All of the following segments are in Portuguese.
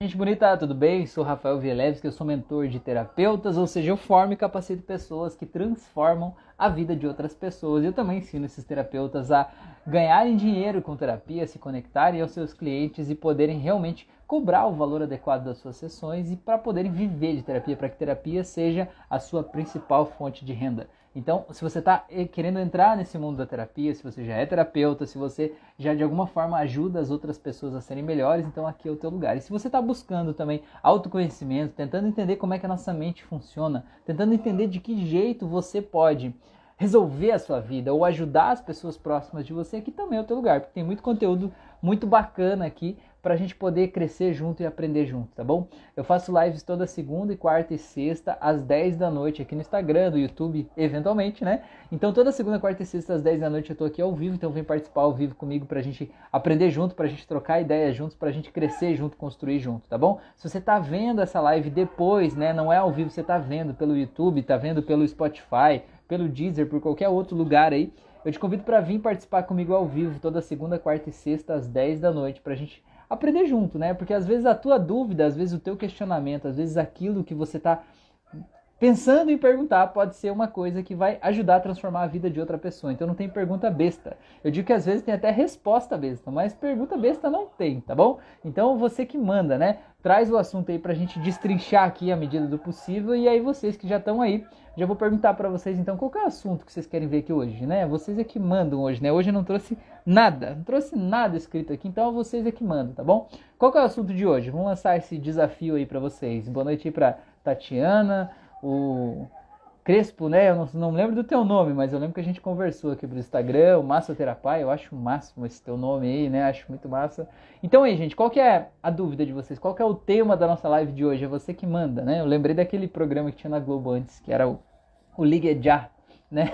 Gente bonita, tudo bem? Sou Rafael Vieleves, que eu sou mentor de terapeutas, ou seja, eu formo e capacito pessoas que transformam a vida de outras pessoas. Eu também ensino esses terapeutas a ganharem dinheiro com terapia, se conectarem aos seus clientes e poderem realmente cobrar o valor adequado das suas sessões e para poderem viver de terapia, para que terapia seja a sua principal fonte de renda. Então, se você está querendo entrar nesse mundo da terapia, se você já é terapeuta, se você já de alguma forma ajuda as outras pessoas a serem melhores, então aqui é o teu lugar. E se você está buscando também autoconhecimento, tentando entender como é que a nossa mente funciona, tentando entender de que jeito você pode resolver a sua vida ou ajudar as pessoas próximas de você, aqui também é o teu lugar, porque tem muito conteúdo muito bacana aqui para a gente poder crescer junto e aprender junto, tá bom? Eu faço lives toda segunda, quarta e sexta, às 10 da noite, aqui no Instagram, no YouTube, eventualmente, né? Então, toda segunda, quarta e sexta, às 10 da noite, eu tô aqui ao vivo, então vem participar ao vivo comigo pra gente aprender junto, pra gente trocar ideias juntos, pra gente crescer junto, construir junto, tá bom? Se você tá vendo essa live depois, né, não é ao vivo, você tá vendo pelo YouTube, tá vendo pelo Spotify, pelo Deezer, por qualquer outro lugar aí, eu te convido para vir participar comigo ao vivo toda segunda, quarta e sexta, às 10 da noite, pra gente aprender junto, né? Porque às vezes a tua dúvida, às vezes o teu questionamento, às vezes aquilo que você está pensando em perguntar pode ser uma coisa que vai ajudar a transformar a vida de outra pessoa. Então não tem pergunta besta. Eu digo que às vezes tem até resposta besta, mas pergunta besta não tem, tá bom? Então você que manda, né? Traz o assunto aí pra gente destrinchar aqui à medida do possível. E aí vocês que já estão aí, já vou perguntar pra vocês então qual que é o assunto que vocês querem ver aqui hoje, né? Vocês é que mandam hoje, né? Hoje eu não trouxe nada escrito aqui, então vocês é que mandam, tá bom? Qual que é o assunto de hoje? Vamos lançar esse desafio aí pra vocês. Boa noite aí pra Tatiana, o Crespo, né? Eu não lembro do teu nome, mas eu lembro que a gente conversou aqui pelo Instagram, o Massoterapia, eu acho o máximo esse teu nome aí, né? Acho muito massa. Então aí, gente, qual que é a dúvida de vocês? Qual que é o tema da nossa live de hoje? É você que manda, né? Eu lembrei daquele programa que tinha na Globo antes, que era o Ligue Já, né?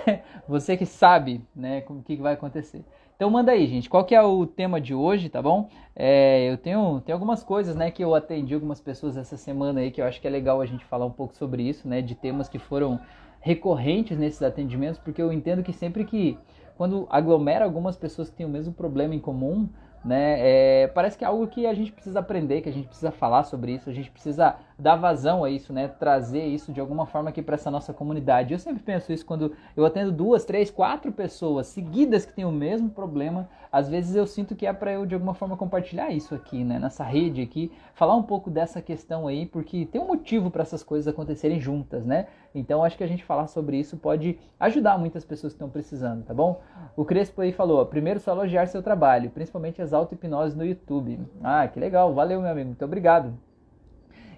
Você que sabe, né, o que vai acontecer. Então manda aí, gente, qual que é o tema de hoje, tá bom? Eu tenho algumas coisas, né, que eu atendi algumas pessoas essa semana aí, que eu acho que é legal a gente falar um pouco sobre isso, né, de temas que foram recorrentes nesses atendimentos, porque eu entendo que sempre que, quando aglomera algumas pessoas que têm o mesmo problema em comum, né, parece que é algo que a gente precisa aprender, que a gente precisa falar sobre isso, a gente precisa dar vazão a isso, né, trazer isso de alguma forma aqui para essa nossa comunidade. Eu sempre penso isso quando eu atendo 2, 3, 4 pessoas seguidas que têm o mesmo problema, às vezes eu sinto que é para eu de alguma forma compartilhar isso aqui, né, nessa rede aqui, falar um pouco dessa questão aí, porque tem um motivo para essas coisas acontecerem juntas, né? Então acho que a gente falar sobre isso pode ajudar muitas pessoas que estão precisando, tá bom? O Crespo aí falou, ó, primeiro só elogiar seu trabalho, principalmente as auto-hipnose no YouTube. Ah, que legal, valeu meu amigo, muito obrigado.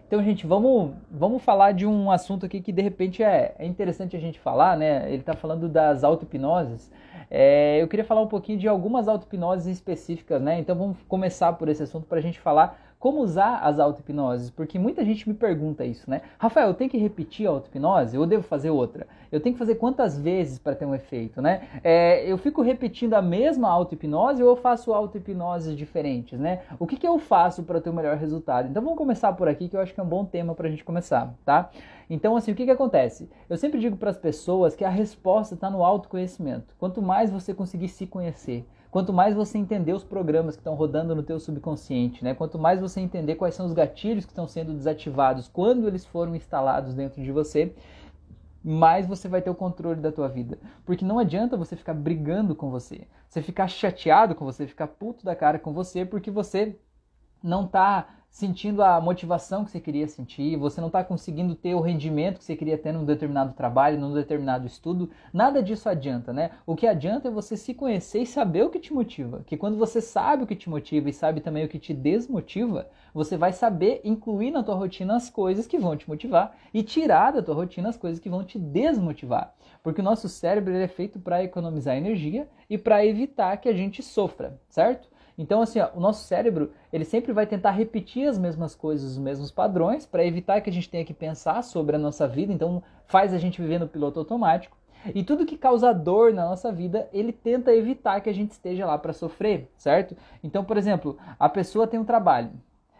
Então gente, vamos falar de um assunto aqui que de repente é interessante a gente falar, né? Ele tá falando das auto-hipnoses. Eu queria falar um pouquinho de algumas auto-hipnoses específicas, né? Então vamos começar por esse assunto para a gente falar como usar as auto-hipnoses, porque muita gente me pergunta isso, né? Rafael, eu tenho que repetir a auto-hipnose? Eu devo fazer outra? Eu tenho que fazer quantas vezes para ter um efeito, né? Eu fico repetindo a mesma auto-hipnose ou eu faço auto-hipnoses diferentes, né? O que eu faço para ter o melhor resultado? Então vamos começar por aqui, que eu acho que é um bom tema para a gente começar, tá? Então, assim, o que acontece? Eu sempre digo para as pessoas que a resposta está no autoconhecimento. Quanto mais você conseguir se conhecer, quanto mais você entender os programas que estão rodando no teu subconsciente, né? Quanto mais você entender quais são os gatilhos que estão sendo desativados, quando eles foram instalados dentro de você, mais você vai ter o controle da tua vida. Porque não adianta você ficar brigando com você, você ficar chateado com você, ficar puto da cara com você, porque você não está sentindo a motivação que você queria sentir, você não está conseguindo ter o rendimento que você queria ter num determinado trabalho, num determinado estudo, nada disso adianta, né? O que adianta é você se conhecer e saber o que te motiva, que quando você sabe o que te motiva e sabe também o que te desmotiva, você vai saber incluir na tua rotina as coisas que vão te motivar e tirar da tua rotina as coisas que vão te desmotivar, porque o nosso cérebro ele é feito para economizar energia e para evitar que a gente sofra, certo? Então, assim, ó, o nosso cérebro, ele sempre vai tentar repetir as mesmas coisas, os mesmos padrões, para evitar que a gente tenha que pensar sobre a nossa vida, então faz a gente viver no piloto automático. E tudo que causa dor na nossa vida, ele tenta evitar que a gente esteja lá para sofrer, certo? Então, por exemplo, a pessoa tem um trabalho,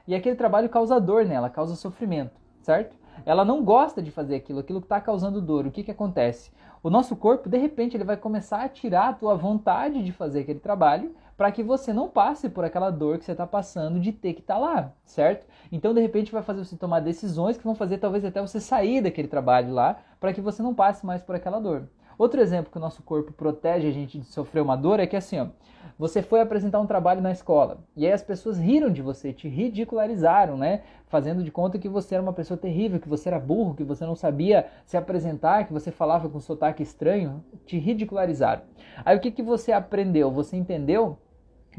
e aquele trabalho causa dor nela, causa sofrimento, certo? Ela não gosta de fazer aquilo que está causando dor. O que acontece? O nosso corpo, de repente, ele vai começar a tirar a tua vontade de fazer aquele trabalho para que você não passe por aquela dor que você está passando de ter que estar lá, certo? Então, de repente, vai fazer você tomar decisões que vão fazer talvez até você sair daquele trabalho lá, para que você não passe mais por aquela dor. Outro exemplo que o nosso corpo protege a gente de sofrer uma dor é que assim, ó, você foi apresentar um trabalho na escola e aí as pessoas riram de você, te ridicularizaram, né? Fazendo de conta que você era uma pessoa terrível, que você era burro, que você não sabia se apresentar, que você falava com sotaque estranho, te ridicularizaram. Aí o que você aprendeu? Você entendeu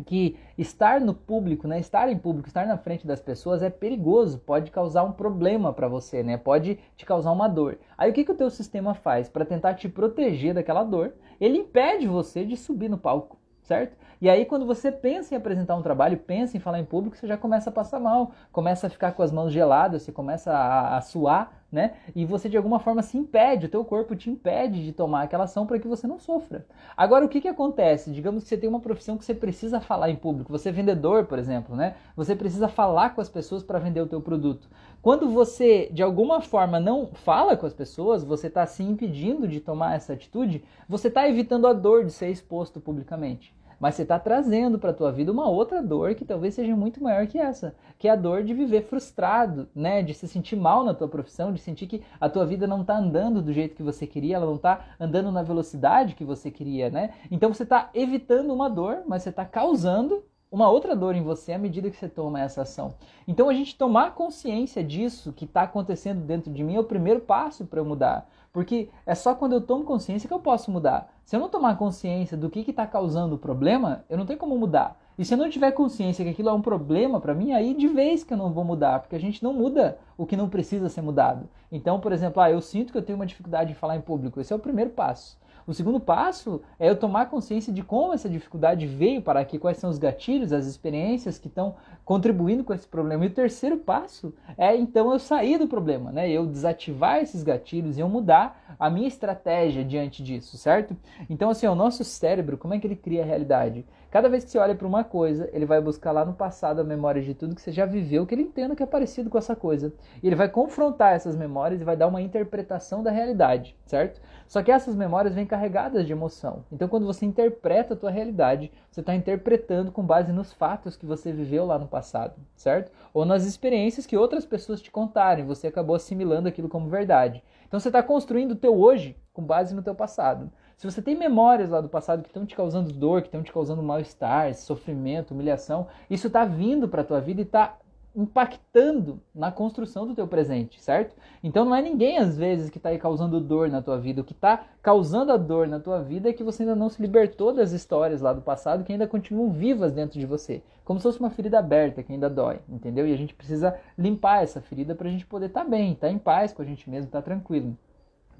que estar no público, né, estar em público, estar na frente das pessoas é perigoso, pode causar um problema para você, né, pode te causar uma dor. Aí o que o teu sistema faz para tentar te proteger daquela dor? Ele impede você de subir no palco, certo? E aí quando você pensa em apresentar um trabalho, pensa em falar em público, você já começa a passar mal, começa a ficar com as mãos geladas, você começa a suar, né? E você de alguma forma se impede, o teu corpo te impede de tomar aquela ação para que você não sofra. Agora o que acontece? Digamos que você tem uma profissão que você precisa falar em público, você é vendedor, por exemplo, né? Você precisa falar com as pessoas para vender o teu produto. Quando você de alguma forma não fala com as pessoas, você está se impedindo de tomar essa atitude, você está evitando a dor de ser exposto publicamente. Mas você está trazendo para a tua vida uma outra dor que talvez seja muito maior que essa, que é a dor de viver frustrado, né? De se sentir mal na tua profissão, de sentir que a tua vida não está andando do jeito que você queria, ela não está andando na velocidade que você queria, né? Então você está evitando uma dor, mas você está causando uma outra dor em você à medida que você toma essa ação. Então a gente tomar consciência disso que está acontecendo dentro de mim é o primeiro passo para eu mudar. Porque é só quando eu tomo consciência que eu posso mudar. Se eu não tomar consciência do que está causando o problema, eu não tenho como mudar. E se eu não tiver consciência que aquilo é um problema para mim, aí de vez que eu não vou mudar, porque a gente não muda o que não precisa ser mudado. Então, por exemplo, eu sinto que eu tenho uma dificuldade em falar em público. Esse é o primeiro passo. O segundo passo é eu tomar consciência de como essa dificuldade veio para aqui, quais são os gatilhos, as experiências que estão contribuindo com esse problema. E o terceiro passo é, então, eu sair do problema, né? Eu desativar esses gatilhos e eu mudar a minha estratégia diante disso, certo? Então, assim, o nosso cérebro, como é que ele cria a realidade? Cada vez que você olha para uma coisa, ele vai buscar lá no passado a memória de tudo que você já viveu, que ele entenda que é parecido com essa coisa. E ele vai confrontar essas memórias e vai dar uma interpretação da realidade, certo? Só que essas memórias vêm carregadas de emoção. Então, quando você interpreta a tua realidade, você está interpretando com base nos fatos que você viveu lá no passado, certo? Ou nas experiências que outras pessoas te contaram, você acabou assimilando aquilo como verdade. Então, você está construindo o teu hoje com base no teu passado. Se você tem memórias lá do passado que estão te causando dor, que estão te causando mal-estar, sofrimento, humilhação, isso está vindo para a tua vida e está impactando na construção do teu presente, certo? Então não é ninguém, às vezes, que está aí causando dor na tua vida. O que está causando a dor na tua vida é que você ainda não se libertou das histórias lá do passado que ainda continuam vivas dentro de você. Como se fosse uma ferida aberta que ainda dói, entendeu? E a gente precisa limpar essa ferida para a gente poder estar bem, estar em paz com a gente mesmo, estar tranquilo,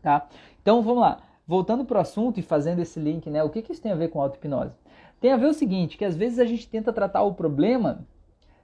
tá? Então vamos lá. Voltando para o assunto e fazendo esse link, né? O que isso tem a ver com auto-hipnose? Tem a ver o seguinte, que às vezes a gente tenta tratar o problema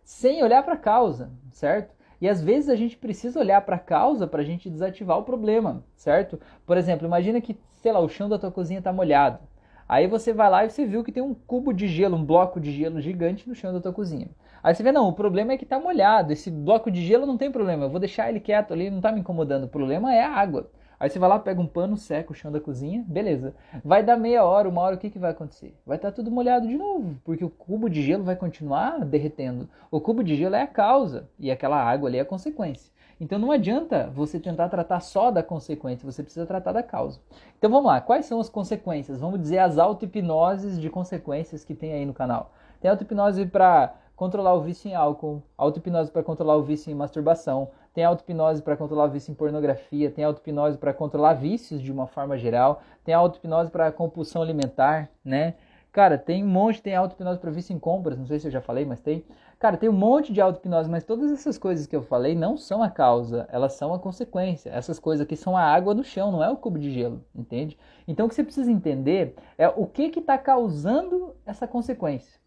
sem olhar para a causa, certo? E às vezes a gente precisa olhar para a causa para a gente desativar o problema, certo? Por exemplo, imagina que, sei lá, o chão da tua cozinha está molhado. Aí você vai lá e você viu que tem um cubo de gelo, um bloco de gelo gigante no chão da tua cozinha. Aí você vê, não, o problema é que está molhado, esse bloco de gelo não tem problema, eu vou deixar ele quieto ali, não está me incomodando, o problema é a água. Aí você vai lá, pega um pano, seca o chão da cozinha, beleza. Vai dar meia hora, uma hora, o que vai acontecer? Vai estar tudo molhado de novo, porque o cubo de gelo vai continuar derretendo. O cubo de gelo é a causa e aquela água ali é a consequência. Então não adianta você tentar tratar só da consequência, você precisa tratar da causa. Então vamos lá, quais são as consequências? Vamos dizer as auto-hipnoses de consequências que tem aí no canal. Tem auto-hipnose para controlar o vício em álcool, auto-hipnose para controlar o vício em masturbação, tem auto-hipnose para controlar vício em pornografia, tem auto-hipnose para controlar vícios de uma forma geral, tem auto-hipnose para compulsão alimentar, né? Cara, tem um monte, tem auto-hipnose para vício em compras, não sei se eu já falei, mas tem. Cara, tem um monte de auto-hipnose, mas todas essas coisas que eu falei não são a causa, elas são a consequência. Essas coisas aqui são a água no chão, não é o cubo de gelo, entende? Então o que você precisa entender é o que está causando essa consequência.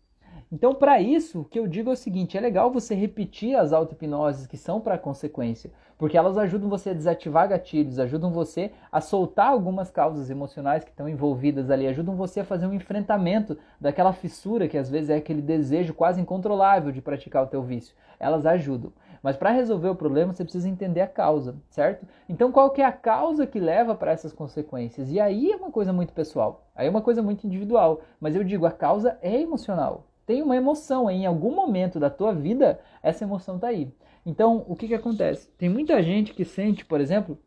Então, para isso, o que eu digo é o seguinte, é legal você repetir as auto-hipnoses que são para consequência, porque elas ajudam você a desativar gatilhos, ajudam você a soltar algumas causas emocionais que estão envolvidas ali, ajudam você a fazer um enfrentamento daquela fissura que às vezes é aquele desejo quase incontrolável de praticar o teu vício. Elas ajudam. Mas para resolver o problema, você precisa entender a causa, certo? Então, qual que é a causa que leva para essas consequências? E aí é uma coisa muito pessoal, aí é uma coisa muito individual. Mas eu digo, a causa é emocional. Tem uma emoção aí, em algum momento da tua vida, essa emoção tá aí. Então, o que que acontece? Tem muita gente que sente, por exemplo,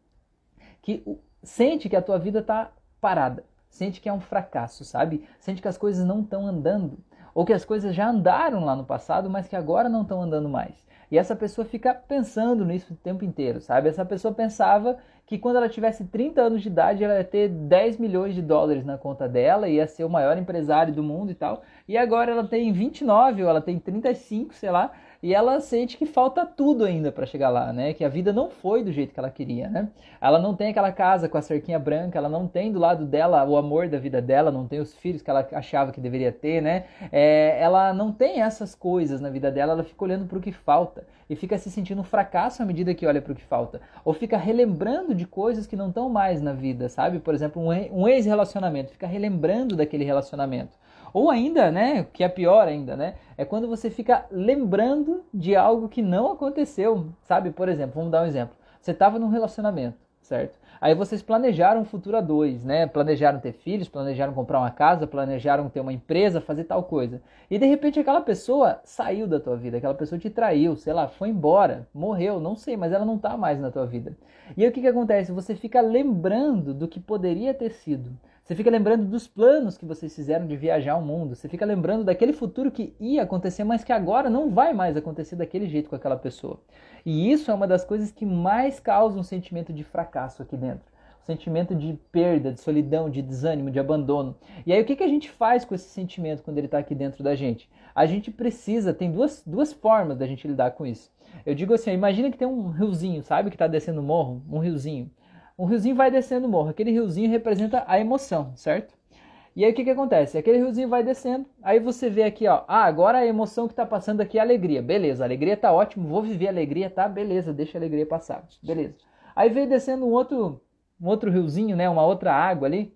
que sente que a tua vida tá parada. Sente que é um fracasso, sabe? Sente que as coisas não estão andando. Ou que as coisas já andaram lá no passado, mas que agora não estão andando mais. E essa pessoa fica pensando nisso o tempo inteiro, sabe? Essa pessoa pensava que quando ela tivesse 30 anos de idade, ela ia ter 10 milhões de dólares na conta dela, ia ser o maior empresário do mundo e tal. E agora ela tem 29, ou ela tem 35, sei lá, e ela sente que falta tudo ainda para chegar lá, né? Que a vida não foi do jeito que ela queria, né? Ela não tem aquela casa com a cerquinha branca, ela não tem do lado dela o amor da vida dela, não tem os filhos que ela achava que deveria ter, né? Ela não tem essas coisas na vida dela, ela fica olhando para o que falta e fica se sentindo um fracasso à medida que olha para o que falta. Ou fica relembrando de coisas que não estão mais na vida, sabe? Por exemplo, um ex-relacionamento, fica relembrando daquele relacionamento. Ou ainda, né, que é pior ainda, né, é quando você fica lembrando de algo que não aconteceu, sabe? Por exemplo, vamos dar um exemplo. Você estava num relacionamento, certo? Aí vocês planejaram um futuro a dois, né? Planejaram ter filhos, planejaram comprar uma casa, planejaram ter uma empresa, fazer tal coisa. E de repente aquela pessoa saiu da tua vida, aquela pessoa te traiu, sei lá, foi embora, morreu, não sei, mas ela não tá mais na tua vida. E aí o que que acontece? Você fica lembrando do que poderia ter sido. Você fica lembrando dos planos que vocês fizeram de viajar ao mundo. Você fica lembrando daquele futuro que ia acontecer, mas que agora não vai mais acontecer daquele jeito com aquela pessoa. E isso é uma das coisas que mais causa um sentimento de fracasso aqui dentro. Um sentimento de perda, de solidão, de desânimo, de abandono. E aí o que a gente faz com esse sentimento quando ele está aqui dentro da gente? A gente precisa, tem duas formas da gente lidar com isso. Eu digo assim, imagina que tem um riozinho, sabe? Que está descendo o morro, um riozinho. Um riozinho vai descendo o morro, aquele riozinho representa a emoção, certo? E aí o que que acontece? Aquele riozinho vai descendo, aí você vê aqui, ó, ah, agora a emoção que tá passando aqui é a alegria, beleza, a alegria tá ótimo, vou viver a alegria, tá, beleza, deixa a alegria passar, beleza. Aí veio descendo um outro riozinho, né, uma outra água ali,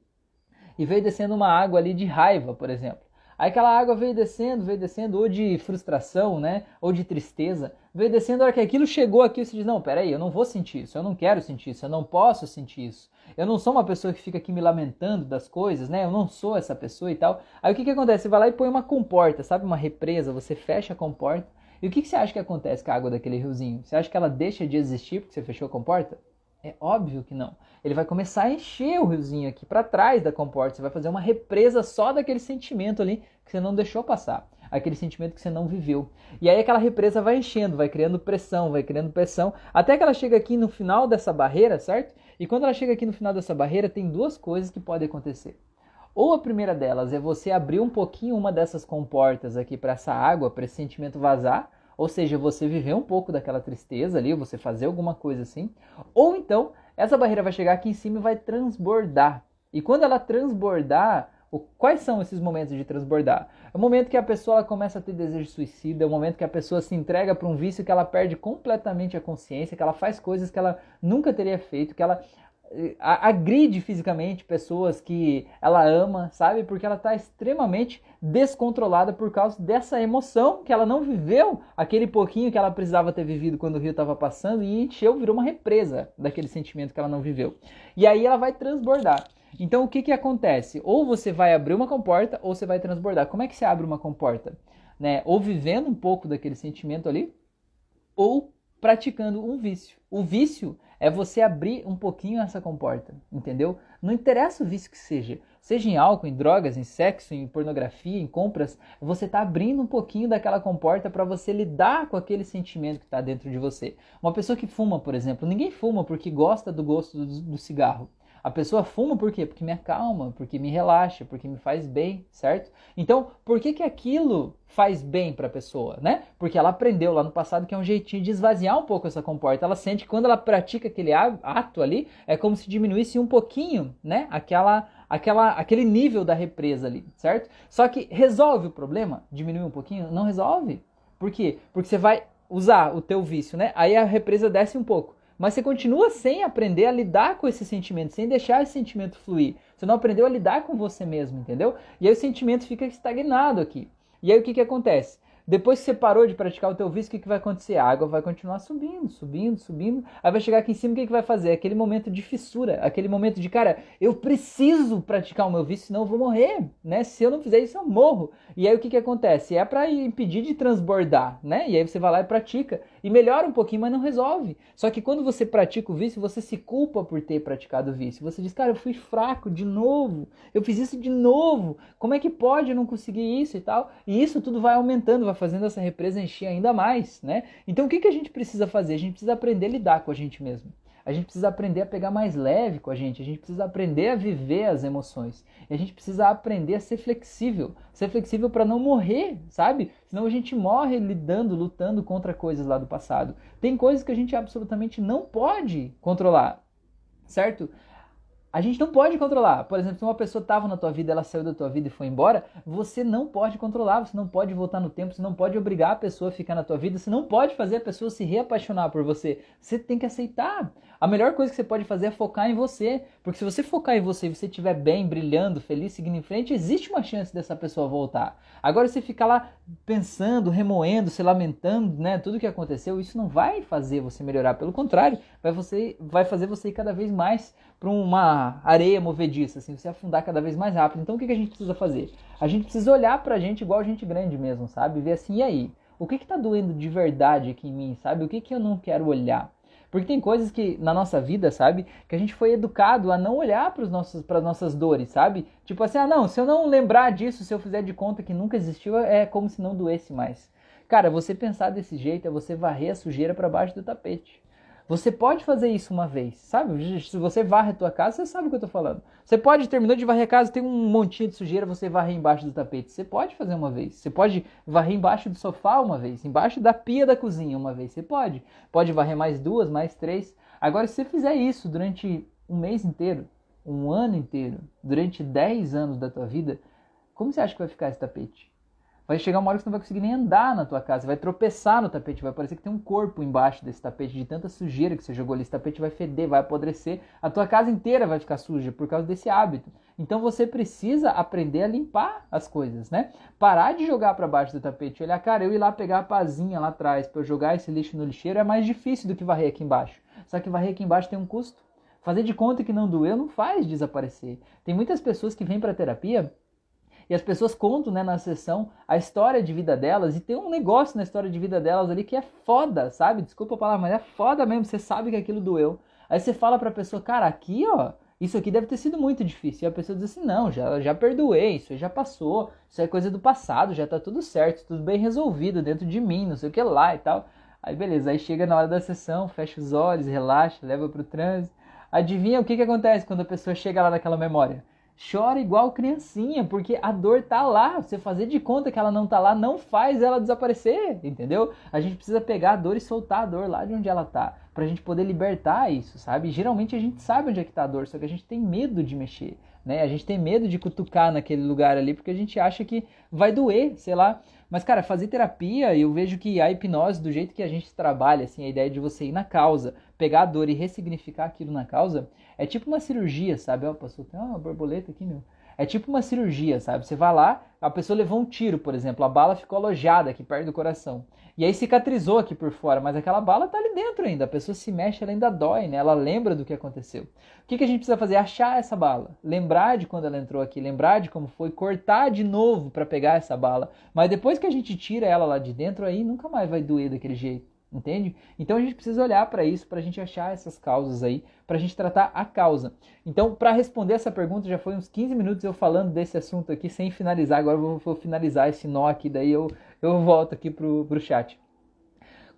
e veio descendo uma água ali de raiva, por exemplo. Aí aquela água veio descendo, ou de frustração, né, ou de tristeza, veio descendo, a hora que aquilo chegou aqui, você diz, não, peraí, eu não vou sentir isso, eu não quero sentir isso, eu não posso sentir isso, eu não sou uma pessoa que fica aqui me lamentando das coisas, né, eu não sou essa pessoa e tal. Aí o que que acontece? Você vai lá e põe uma comporta, sabe, uma represa, você fecha a comporta, e o que que você acha que acontece com a água daquele riozinho? Você acha que ela deixa de existir porque você fechou a comporta? É óbvio que não. Ele vai começar a encher o riozinho aqui para trás da comporta, você vai fazer uma represa só daquele sentimento ali que você não deixou passar. Aquele sentimento que você não viveu. E aí aquela represa vai enchendo, vai criando pressão, até que ela chega aqui no final dessa barreira, certo? E quando ela chega aqui no final dessa barreira, tem duas coisas que podem acontecer. Ou a primeira delas é você abrir um pouquinho uma dessas comportas aqui para essa água, para esse sentimento vazar, ou seja, você viver um pouco daquela tristeza ali, você fazer alguma coisa assim. Ou então, essa barreira vai chegar aqui em cima e vai transbordar. E quando ela transbordar, quais são esses momentos de transbordar? É o momento que a pessoa começa a ter desejo de suicida, é o momento que a pessoa se entrega para um vício que ela perde completamente a consciência, que ela faz coisas que ela nunca teria feito, que ela agride fisicamente pessoas que ela ama, sabe? Porque ela está extremamente descontrolada por causa dessa emoção que ela não viveu aquele pouquinho que ela precisava ter vivido quando o rio estava passando e encheu, virou uma represa daquele sentimento que ela não viveu. E aí ela vai transbordar. Então o que que acontece? Ou você vai abrir uma comporta ou você vai transbordar. Como é que você abre uma comporta? Né? Ou vivendo um pouco daquele sentimento ali, ou praticando um vício. O vício é você abrir um pouquinho essa comporta, entendeu? Não interessa o vício que seja. Seja em álcool, em drogas, em sexo, em pornografia, em compras, você está abrindo um pouquinho daquela comporta para você lidar com aquele sentimento que está dentro de você. Uma pessoa que fuma, por exemplo, ninguém fuma porque gosta do gosto do cigarro. A pessoa fuma por quê? Porque me acalma, porque me relaxa, porque me faz bem, certo? Então, por que que aquilo faz bem para a pessoa, né? Porque ela aprendeu lá no passado que é um jeitinho de esvaziar um pouco essa comporta. Ela sente que quando ela pratica aquele ato ali, é como se diminuísse um pouquinho, né? Aquele nível da represa ali, certo? Só que resolve o problema? Diminui um pouquinho? Não resolve. Por quê? Porque você vai usar o teu vício, né? Aí a represa desce um pouco. Mas você continua sem aprender a lidar com esse sentimento, sem deixar esse sentimento fluir. Você não aprendeu a lidar com você mesmo, entendeu? E aí o sentimento fica estagnado aqui. E aí o que que acontece? Depois que você parou de praticar o teu vício, o que vai acontecer? A água vai continuar subindo, subindo, subindo. Aí vai chegar aqui em cima, o que vai fazer? Aquele momento de fissura, aquele momento de, cara, eu preciso praticar o meu vício, senão eu vou morrer, né? Se eu não fizer isso, eu morro. E aí o que acontece? É para impedir de transbordar, né? E aí você vai lá e pratica. E melhora um pouquinho, mas não resolve. Só que quando você pratica o vício, você se culpa por ter praticado o vício. Você diz, cara, eu fui fraco de novo. Eu fiz isso de novo. Como é que pode eu não conseguir isso e tal? E isso tudo vai aumentando, vai fazendo essa represa encher ainda mais, né? Então o que a gente precisa fazer? A gente precisa aprender a lidar com a gente mesmo. A gente precisa aprender a pegar mais leve com a gente precisa aprender a viver as emoções. E a gente precisa aprender a ser flexível para não morrer, sabe? Senão a gente morre lidando, lutando contra coisas lá do passado. Tem coisas que a gente absolutamente não pode controlar, certo? A gente não pode controlar. Por exemplo, se uma pessoa estava na tua vida, ela saiu da tua vida e foi embora, você não pode controlar, você não pode voltar no tempo, você não pode obrigar a pessoa a ficar na tua vida, você não pode fazer a pessoa se reapaixonar por você. Você tem que aceitar. A melhor coisa que você pode fazer é focar em você. Porque se você focar em você e você estiver bem, brilhando, feliz, seguindo em frente, existe uma chance dessa pessoa voltar. Agora, se você ficar lá pensando, remoendo, se lamentando, né, tudo o que aconteceu, isso não vai fazer você melhorar. Pelo contrário, vai fazer você ir cada vez mais para uma areia movediça, assim, você afundar cada vez mais rápido. Então o que a gente precisa fazer? A gente precisa olhar pra gente igual gente grande mesmo, sabe? Ver assim, e aí? O que tá doendo de verdade aqui em mim, sabe? O que eu não quero olhar? Porque tem coisas que, na nossa vida, sabe? Que a gente foi educado a não olhar para as nossas dores, sabe? Tipo assim, ah não, se eu não lembrar disso, se eu fizer de conta que nunca existiu, é como se não doesse mais. Cara, você pensar desse jeito é você varrer a sujeira pra baixo do tapete. Você pode fazer isso uma vez, sabe? Se você varre a tua casa, você sabe o que eu tô falando. Você pode, terminou de varrer a casa, tem um montinho de sujeira, você varre embaixo do tapete. Você pode fazer uma vez. Você pode varrer embaixo do sofá uma vez, embaixo da pia da cozinha uma vez. Você pode. Pode varrer mais duas, mais três. Agora, se você fizer isso durante um mês inteiro, um ano inteiro, durante 10 anos da tua vida, como você acha que vai ficar esse tapete? Vai chegar uma hora que você não vai conseguir nem andar na tua casa, vai tropeçar no tapete, vai parecer que tem um corpo embaixo desse tapete, de tanta sujeira que você jogou ali, esse tapete vai feder, vai apodrecer, a tua casa inteira vai ficar suja por causa desse hábito. Então você precisa aprender a limpar as coisas, né? Parar de jogar para baixo do tapete, olhar, cara, eu ir lá pegar a pazinha lá atrás para jogar esse lixo no lixeiro é mais difícil do que varrer aqui embaixo. Só que varrer aqui embaixo tem um custo. Fazer de conta que não doeu não faz desaparecer. Tem muitas pessoas que vêm para terapia e as pessoas contam, né, na sessão a história de vida delas, e tem um negócio na história de vida delas ali que é foda, sabe? Desculpa a palavra, mas é foda mesmo, você sabe que aquilo doeu. Aí você fala pra pessoa, cara, aqui ó, isso aqui deve ter sido muito difícil. E a pessoa diz assim, não, já perdoei, isso aí já passou, isso é coisa do passado, já tá tudo certo, tudo bem resolvido dentro de mim, não sei o que lá e tal. Aí beleza, aí chega na hora da sessão, fecha os olhos, relaxa, leva pro trânsito. Adivinha o que acontece quando a pessoa chega lá naquela memória? Chora igual criancinha, porque a dor tá lá. Você fazer de conta que ela não tá lá não faz ela desaparecer, entendeu? A gente precisa pegar a dor e soltar a dor lá de onde ela tá, pra gente poder libertar isso, sabe? Geralmente a gente sabe onde é que tá a dor, só que a gente tem medo de mexer, né? A gente tem medo de cutucar naquele lugar ali, porque a gente acha que vai doer, sei lá. Mas, cara, fazer terapia, eu vejo que a hipnose, do jeito que a gente trabalha, assim, a ideia de você ir na causa, pegar a dor e ressignificar aquilo na causa, é tipo uma cirurgia, sabe? Ó, passou até uma borboleta aqui, meu. É tipo uma cirurgia, sabe? Você vai lá, a pessoa levou um tiro, por exemplo, a bala ficou alojada aqui perto do coração. E aí cicatrizou aqui por fora, mas aquela bala tá ali dentro ainda. A pessoa se mexe, ela ainda dói, né? Ela lembra do que aconteceu. O que a gente precisa fazer? Achar essa bala. Lembrar de quando ela entrou aqui, lembrar de como foi, cortar de novo pra pegar essa bala. Mas depois que a gente tira ela lá de dentro, aí nunca mais vai doer daquele jeito, entende? Então a gente precisa olhar pra isso, pra gente achar essas causas aí, pra gente tratar a causa. Então, pra responder essa pergunta, já foi uns 15 minutos eu falando desse assunto aqui, sem finalizar. Agora eu vou finalizar esse nó aqui, daí eu volto aqui pro chat.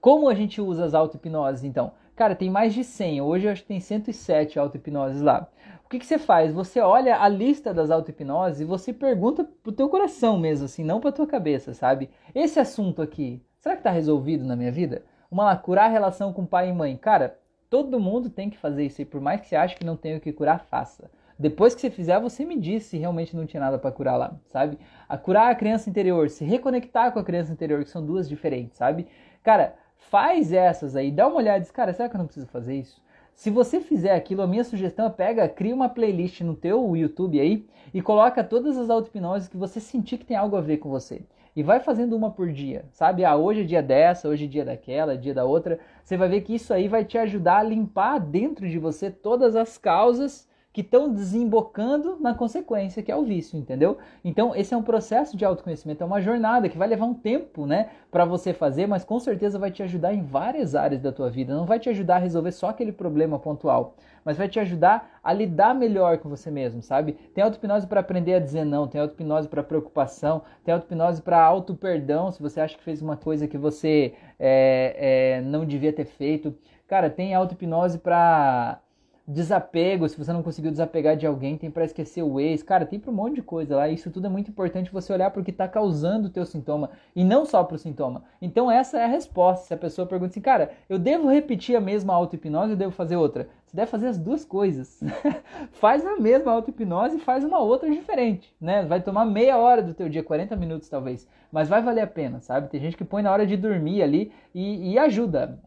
Como a gente usa as auto-hipnoses, então? Cara, tem mais de 100. Hoje eu acho que tem 107 auto-hipnoses lá. O que você faz? Você olha a lista das auto-hipnoses e você pergunta pro teu coração mesmo, assim, não pra tua cabeça, sabe? Esse assunto aqui, será que tá resolvido na minha vida? Vamos lá, curar a relação com pai e mãe. Cara, todo mundo tem que fazer isso e por mais que você ache que não tenha o que curar, faça. Depois que você fizer, você me diz se realmente não tinha nada para curar lá, sabe? A curar a criança interior, se reconectar com a criança interior, que são duas diferentes, sabe? Cara, faz essas aí, dá uma olhada e diz, cara, será que eu não preciso fazer isso? Se você fizer aquilo, a minha sugestão é cria uma playlist no teu YouTube aí e coloca todas as auto-hipnoses que você sentir que tem algo a ver com você. E vai fazendo uma por dia, sabe? Ah, hoje é dia dessa, hoje é dia daquela, dia da outra. Você vai ver que isso aí vai te ajudar a limpar dentro de você todas as causas que estão desembocando na consequência, que é o vício, entendeu? Então, esse é um processo de autoconhecimento, é uma jornada que vai levar um tempo, né, para você fazer, mas com certeza vai te ajudar em várias áreas da tua vida. Não vai te ajudar a resolver só aquele problema pontual, mas vai te ajudar a lidar melhor com você mesmo, sabe? Tem auto-hipnose para aprender a dizer não, tem auto-hipnose para preocupação, tem auto-hipnose para auto-perdão, se você acha que fez uma coisa que você não devia ter feito. Cara, tem auto-hipnose para desapego, se você não conseguiu desapegar de alguém, tem para esquecer o ex, cara, tem para um monte de coisa lá. Isso tudo é muito importante você olhar para o que está causando o teu sintoma e não só para o sintoma. Então essa é a resposta. Se a pessoa pergunta assim, cara, eu devo repetir a mesma auto-hipnose ou devo fazer outra? Você deve fazer as duas coisas. Faz a mesma auto-hipnose e faz uma outra diferente, né? Vai tomar meia hora do teu dia, 40 minutos talvez, mas vai valer a pena, sabe? Tem gente que põe na hora de dormir ali e ajuda,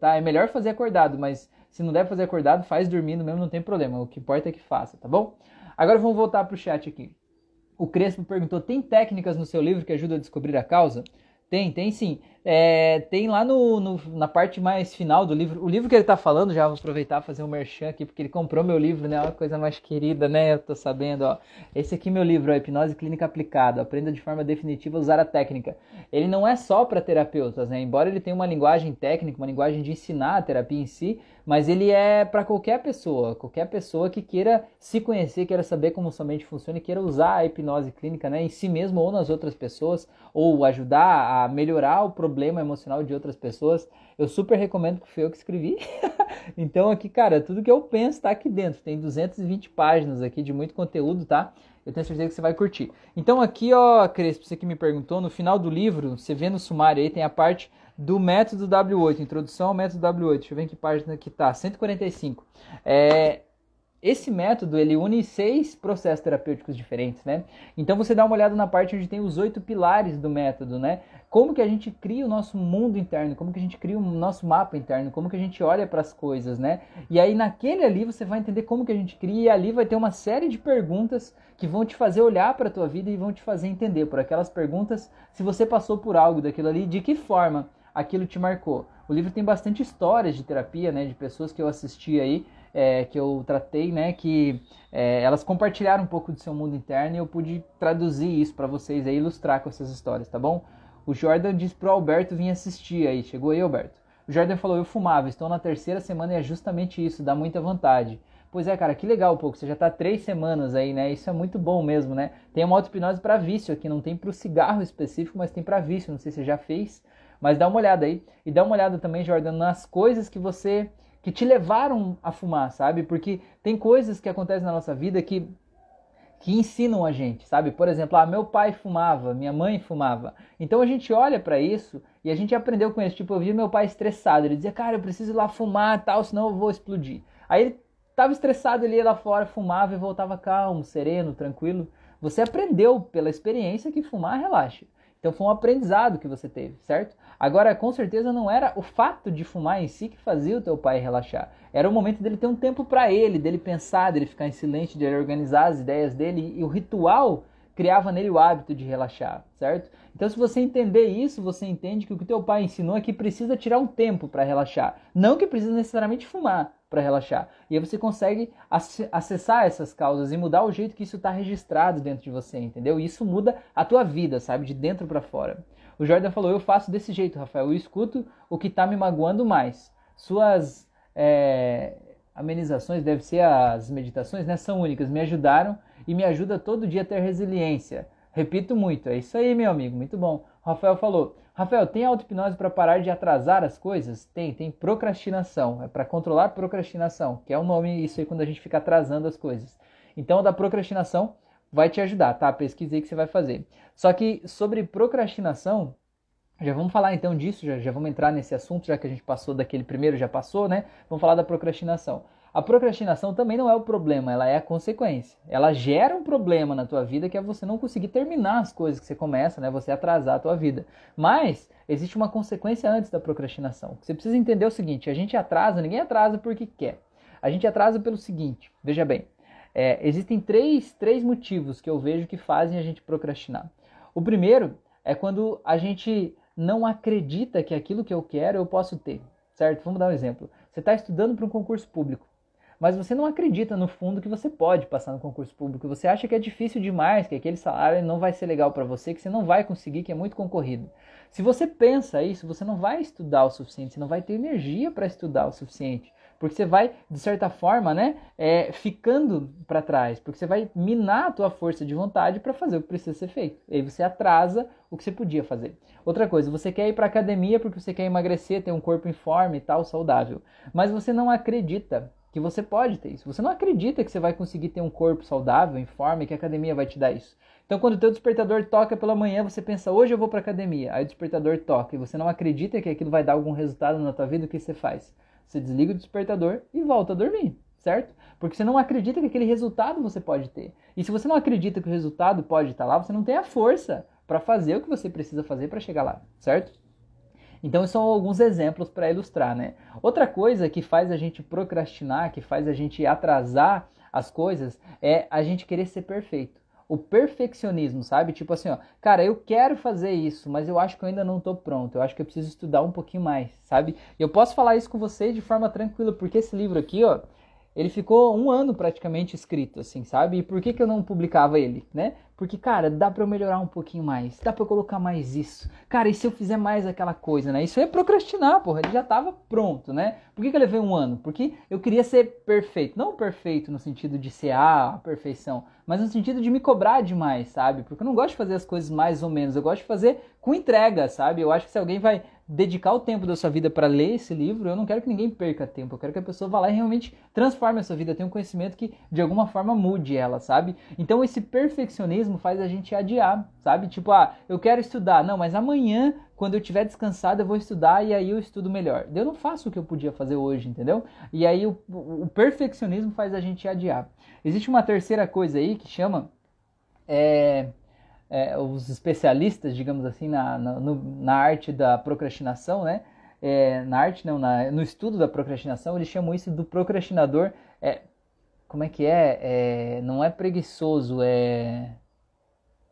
tá? É melhor fazer acordado, mas se não der fazer acordado, faz dormindo mesmo, não tem problema. O que importa é que faça, tá bom? Agora vamos voltar pro chat aqui. O Crespo perguntou, tem técnicas no seu livro que ajudam a descobrir a causa? Tem sim. Tem lá na parte mais final do livro. O livro que ele tá falando, já vou aproveitar e fazer um merchan aqui, porque ele comprou meu livro, né? Uma coisa mais querida, né? Eu tô sabendo, ó. Esse aqui é meu livro, ó, Hipnose Clínica Aplicada. Aprenda de forma definitiva a usar a técnica. Ele não é só para terapeutas, né? Embora ele tenha uma linguagem técnica, uma linguagem de ensinar a terapia em si, mas ele é para qualquer pessoa que queira se conhecer, queira saber como sua mente funciona e queira usar a hipnose clínica, né, em si mesmo ou nas outras pessoas, ou ajudar a melhorar o problema emocional de outras pessoas. Eu super recomendo, porque foi eu que escrevi. Então aqui, cara, tudo que eu penso tá aqui dentro. Tem 220 páginas aqui de muito conteúdo, tá? Eu tenho certeza que você vai curtir. Então aqui, ó, Crespo, você que me perguntou, no final do livro, você vê no sumário aí, tem a parte do método W8, introdução ao método W8. Deixa eu ver em que página que tá, 145. Esse método, ele une 6 processos terapêuticos diferentes, né? Então você dá uma olhada na parte onde tem os 8 pilares do método, né? Como que a gente cria o nosso mundo interno, como que a gente cria o nosso mapa interno, como que a gente olha para as coisas, né? E aí naquele ali você vai entender como que a gente cria, e ali vai ter uma série de perguntas que vão te fazer olhar para a tua vida e vão te fazer entender por aquelas perguntas se você passou por algo daquilo ali, de que forma aquilo te marcou. O livro tem bastante histórias de terapia, né? De pessoas que eu assisti aí, que eu tratei, né, que elas compartilharam um pouco do seu mundo interno e eu pude traduzir isso para vocês aí, ilustrar com essas histórias, tá bom? O Jordan disse pro Alberto vir assistir aí, chegou aí, Alberto. O Jordan falou, eu fumava, estou na 3ª semana e é justamente isso, dá muita vontade. Pois é, cara, que legal, pouco, você já tá 3 semanas aí, né, isso é muito bom mesmo, né? Tem uma auto-hipnose para vício aqui, não tem pro cigarro específico, mas tem para vício, não sei se você já fez, mas dá uma olhada aí. E dá uma olhada também, Jordan, nas coisas que te levaram a fumar, sabe? Porque tem coisas que acontecem na nossa vida que ensinam a gente, sabe? Por exemplo, meu pai fumava, minha mãe fumava. Então a gente olha para isso e a gente aprendeu com isso. Tipo, eu vi meu pai estressado, ele dizia, cara, eu preciso ir lá fumar, tal, senão eu vou explodir. Aí ele estava estressado, ele ia lá fora, fumava e voltava calmo, sereno, tranquilo. Você aprendeu pela experiência que fumar relaxa. Então foi um aprendizado que você teve, certo? Agora, com certeza não era o fato de fumar em si que fazia o teu pai relaxar. Era o momento dele ter um tempo para ele, dele pensar, dele ficar em silêncio, dele organizar as ideias dele, e o ritual criava nele o hábito de relaxar, certo? Então se você entender isso, você entende que o que teu pai ensinou é que precisa tirar um tempo para relaxar. Não que precisa necessariamente fumar para relaxar. E aí você consegue acessar essas causas e mudar o jeito que isso está registrado dentro de você, entendeu? E isso muda a tua vida, sabe? De dentro para fora. O Jordan falou, eu faço desse jeito, Rafael. Eu escuto o que está me magoando mais. Suas amenizações, deve ser as meditações, né? São únicas. Me ajudaram e me ajuda todo dia a ter resiliência. Repito muito. É isso aí, meu amigo. Muito bom. O Rafael falou, Rafael, tem auto-hipnose para parar de atrasar as coisas? Tem procrastinação, é para controlar procrastinação, que é o nome, isso aí quando a gente fica atrasando as coisas. Então, da procrastinação vai te ajudar, tá? Pesquisa aí que você vai fazer. Só que sobre procrastinação, já vamos falar então disso, já vamos entrar nesse assunto, já que a gente passou daquele primeiro, já passou, né? Vamos falar da procrastinação. A procrastinação também não é o problema, ela é a consequência. Ela gera um problema na tua vida, que é você não conseguir terminar as coisas que você começa, né? Você atrasar a tua vida. Mas existe uma consequência antes da procrastinação. Você precisa entender o seguinte, a gente atrasa, ninguém atrasa porque quer. A gente atrasa pelo seguinte, veja bem, existem três motivos que eu vejo que fazem a gente procrastinar. O primeiro É quando a gente não acredita que aquilo que eu quero eu posso ter, certo? Vamos dar um exemplo. Você está estudando para um concurso público, mas você não acredita no fundo que você pode passar no concurso público. Você acha que é difícil demais, que aquele salário não vai ser legal para você, que você não vai conseguir, que é muito concorrido. Se você pensa isso, você não vai estudar o suficiente, você não vai ter energia para estudar o suficiente. Porque você vai, de certa forma, ficando para trás. Porque você vai minar a tua força de vontade para fazer o que precisa ser feito. E aí você atrasa o que você podia fazer. Outra coisa, você quer ir para a academia porque você quer emagrecer, ter um corpo em forma e tal, saudável. Mas você não acredita que você pode ter isso. Você não acredita que você vai conseguir ter um corpo saudável, em forma, e que a academia vai te dar isso. Então, quando o teu despertador toca pela manhã, você pensa, hoje eu vou para a academia. Aí o despertador toca e você não acredita que aquilo vai dar algum resultado na tua vida, o que você faz? Você desliga o despertador e volta a dormir, certo? Porque você não acredita que aquele resultado você pode ter. E se você não acredita que o resultado pode estar lá, você não tem a força para fazer o que você precisa fazer para chegar lá, certo? Então, são alguns exemplos para ilustrar, né? Outra coisa que faz a gente procrastinar, que faz a gente atrasar as coisas, é a gente querer ser perfeito. O perfeccionismo, sabe? Tipo assim, ó, cara, eu quero fazer isso, mas eu acho que eu ainda não tô pronto, eu acho que eu preciso estudar um pouquinho mais, sabe? Eu posso falar isso com vocês de forma tranquila, porque esse livro aqui, ó, ele ficou um ano praticamente escrito, assim, sabe? E por que que eu não publicava ele, né? Porque, cara, dá pra eu melhorar um pouquinho mais, dá pra eu colocar mais isso. Cara, e se eu fizer mais aquela coisa, né? Isso é procrastinar, porra, ele já tava pronto, né? Por que que eu levei um ano? Porque eu queria ser perfeito. Não perfeito no sentido de ser a perfeição, mas no sentido de me cobrar demais, sabe? Porque eu não gosto de fazer as coisas mais ou menos, eu gosto de fazer com entrega, sabe? Eu acho que se alguém vai dedicar o tempo da sua vida para ler esse livro, eu não quero que ninguém perca tempo, eu quero que a pessoa vá lá e realmente transforme a sua vida, tenha um conhecimento que de alguma forma mude ela, sabe? Então esse perfeccionismo faz a gente adiar, sabe? Tipo, ah, eu quero estudar, não, mas amanhã, quando eu estiver descansado, eu vou estudar e aí eu estudo melhor. Eu não faço o que eu podia fazer hoje, entendeu? E aí o perfeccionismo faz a gente adiar. Existe uma terceira coisa aí que chama... os especialistas, digamos assim, na arte da procrastinação, né? No estudo da procrastinação, eles chamam isso do procrastinador. Não é preguiçoso,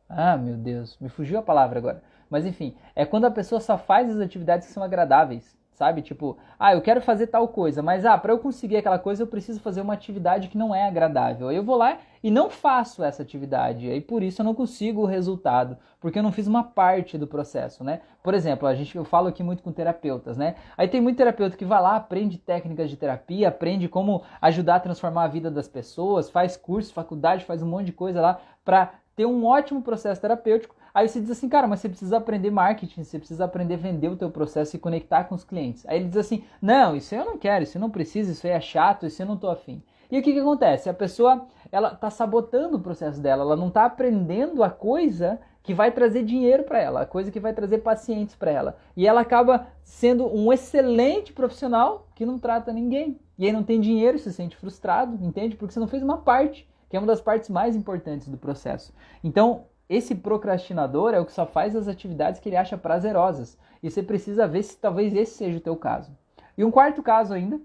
Ah, meu Deus, me fugiu a palavra agora. Mas enfim, é quando a pessoa só faz as atividades que são agradáveis, sabe? Tipo, ah, eu quero fazer tal coisa, mas para eu conseguir aquela coisa eu preciso fazer uma atividade que não é agradável. Aí eu vou lá e não faço essa atividade, aí por isso eu não consigo o resultado, porque eu não fiz uma parte do processo, né? Por exemplo, eu falo aqui muito com terapeutas, né? Aí tem muito terapeuta que vai lá, aprende técnicas de terapia, aprende como ajudar a transformar a vida das pessoas, faz curso, faculdade, faz um monte de coisa lá para ter um ótimo processo terapêutico. Aí você diz assim, cara, mas você precisa aprender marketing, você precisa aprender a vender o teu processo e conectar com os clientes. Aí ele diz assim, não, isso eu não quero, isso eu não preciso, isso aí é chato, isso eu não tô afim. E o que que acontece? A pessoa, ela tá sabotando o processo dela, ela não tá aprendendo a coisa que vai trazer dinheiro para ela, a coisa que vai trazer pacientes para ela. E ela acaba sendo um excelente profissional que não trata ninguém. E aí não tem dinheiro, se sente frustrado, entende? Porque você não fez uma parte, que é uma das partes mais importantes do processo. Então, esse procrastinador é o que só faz as atividades que ele acha prazerosas. E você precisa ver se talvez esse seja o teu caso. E um quarto caso ainda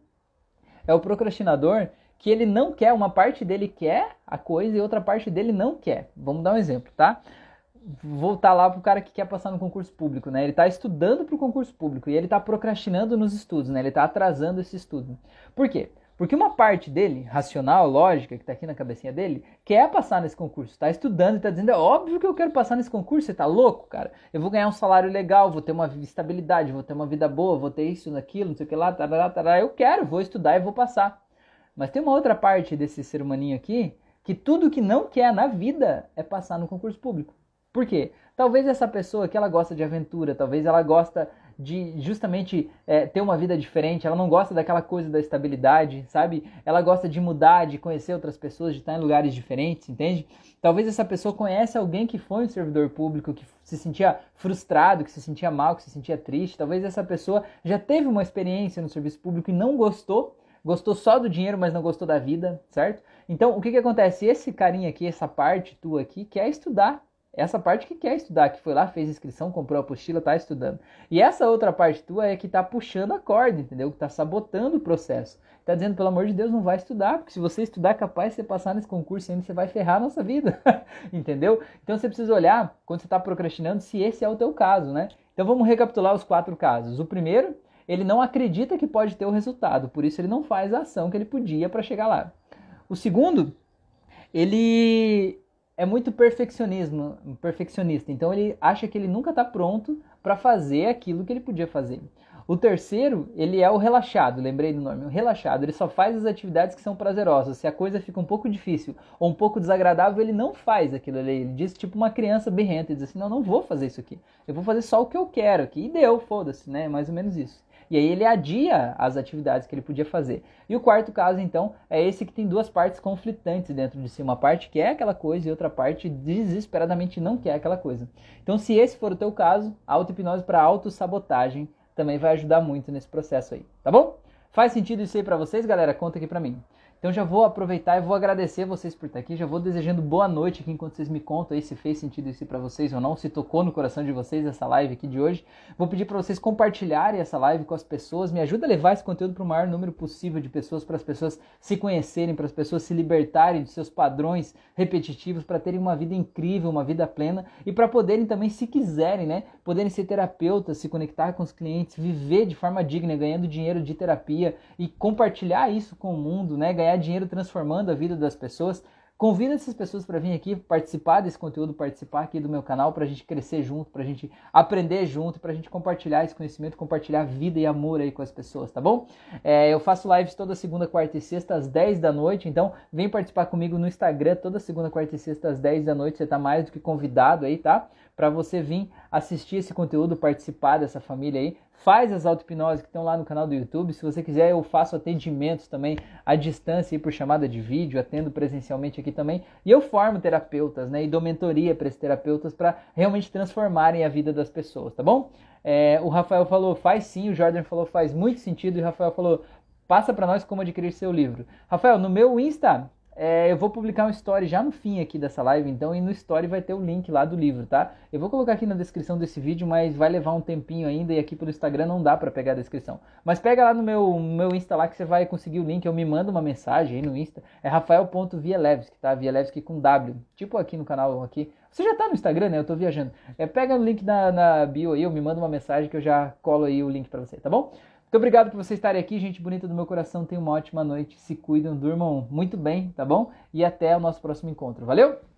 é o procrastinador que ele não quer, uma parte dele quer a coisa e outra parte dele não quer. Vamos dar um exemplo, tá? Voltar lá pro cara que quer passar no concurso público, né? Ele tá estudando pro concurso público e ele tá procrastinando nos estudos, né? Ele tá atrasando esse estudo. Por quê? Porque uma parte dele, racional, lógica, que está aqui na cabecinha dele, quer passar nesse concurso, está estudando e está dizendo, é óbvio que eu quero passar nesse concurso, você está louco, cara? Eu vou ganhar um salário legal, vou ter uma estabilidade, vou ter uma vida boa, vou ter isso, aquilo, não sei o que lá, tarará, tarará, eu quero, vou estudar e vou passar. Mas tem uma outra parte desse ser humaninho aqui, que tudo que não quer na vida é passar no concurso público. Por quê? Talvez essa pessoa que ela gosta de aventura, talvez ela gosta de justamente ter uma vida diferente, ela não gosta daquela coisa da estabilidade, sabe? Ela gosta de mudar, de conhecer outras pessoas, de estar em lugares diferentes, entende? Talvez essa pessoa conhece alguém que foi um servidor público, que se sentia frustrado, que se sentia mal, que se sentia triste. Talvez essa pessoa já teve uma experiência no serviço público e não gostou, gostou só do dinheiro, mas não gostou da vida, certo? Então, o que acontece? Esse carinha aqui, essa parte tua aqui, quer estudar, Essa parte que quer estudar, que foi lá, fez inscrição, comprou a apostila, tá estudando. E essa outra parte tua é que tá puxando a corda, entendeu? Que tá sabotando o processo. Tá dizendo, pelo amor de Deus, não vai estudar, porque se você estudar, capaz de você passar nesse concurso ainda, você vai ferrar a nossa vida, entendeu? Então você precisa olhar, quando você tá procrastinando, se esse é o teu caso, né? Então vamos recapitular os 4 casos. O primeiro, ele não acredita que pode ter o resultado, por isso ele não faz a ação que ele podia para chegar lá. O segundo, ele... é muito perfeccionista, então ele acha que ele nunca está pronto para fazer aquilo que ele podia fazer. O terceiro, ele é o relaxado, lembrei do nome, o relaxado, ele só faz as atividades que são prazerosas, se a coisa fica um pouco difícil ou um pouco desagradável, ele não faz aquilo ali, ele diz tipo uma criança birrenta, ele diz assim, não, não vou fazer isso aqui, eu vou fazer só o que eu quero aqui, e deu, foda-se, né, mais ou menos isso. E aí ele adia as atividades que ele podia fazer. E o quarto caso, então, é esse que tem 2 partes conflitantes dentro de si. Uma parte quer aquela coisa e outra parte desesperadamente não quer aquela coisa. Então, se esse for o teu caso, a auto-hipnose para autossabotagem também vai ajudar muito nesse processo aí, tá bom? Faz sentido isso aí para vocês, galera? Conta aqui para mim. Então já vou aproveitar e vou agradecer vocês por estar aqui, já vou desejando boa noite aqui enquanto vocês me contam aí se fez sentido isso para vocês ou não, se tocou no coração de vocês essa live aqui de hoje. Vou pedir para vocês compartilharem essa live com as pessoas, me ajuda a levar esse conteúdo para o maior número possível de pessoas, para as pessoas se conhecerem, para as pessoas se libertarem de seus padrões repetitivos, para terem uma vida incrível, uma vida plena e para poderem também, se quiserem, né, poderem ser terapeutas, se conectar com os clientes, viver de forma digna, ganhando dinheiro de terapia e compartilhar isso com o mundo, né, ganhar dinheiro transformando a vida das pessoas. Convido essas pessoas para vir aqui participar desse conteúdo, participar aqui do meu canal, para a gente crescer junto, para a gente aprender junto, para a gente compartilhar esse conhecimento, compartilhar vida e amor aí com as pessoas, tá bom? Eu faço lives toda segunda, quarta e sexta às 10 da noite, então vem participar comigo no Instagram toda segunda, quarta e sexta às 10 da noite, você tá mais do que convidado aí, tá? Para você vir assistir esse conteúdo, participar dessa família aí. Faz as auto-hipnose que estão lá no canal do YouTube. Se você quiser, eu faço atendimentos também à distância e por chamada de vídeo, atendo presencialmente aqui também. E eu formo terapeutas, né? E dou mentoria para esses terapeutas para realmente transformarem a vida das pessoas, tá bom? O Rafael falou, faz sim. O Jordan falou, faz muito sentido. E o Rafael falou, passa para nós como adquirir seu livro. Rafael, no meu Insta... eu vou publicar um story já no fim aqui dessa live, então, e no story vai ter o link lá do livro, tá? Eu vou colocar aqui na descrição desse vídeo, mas vai levar um tempinho ainda e aqui pelo Instagram não dá pra pegar a descrição. Mas pega lá no meu Insta lá que você vai conseguir o link, eu me manda uma mensagem aí no Insta, é rafael.vieleves, tá? Vieleves com W, tipo aqui no canal aqui. Você já tá no Instagram, né? Eu tô viajando. Pega o link na bio aí, eu me manda uma mensagem que eu já colo aí o link pra você, tá bom? Muito obrigado por vocês estarem aqui, gente bonita do meu coração. Tenham uma ótima noite, se cuidam, durmam muito bem, tá bom? E até o nosso próximo encontro. Valeu!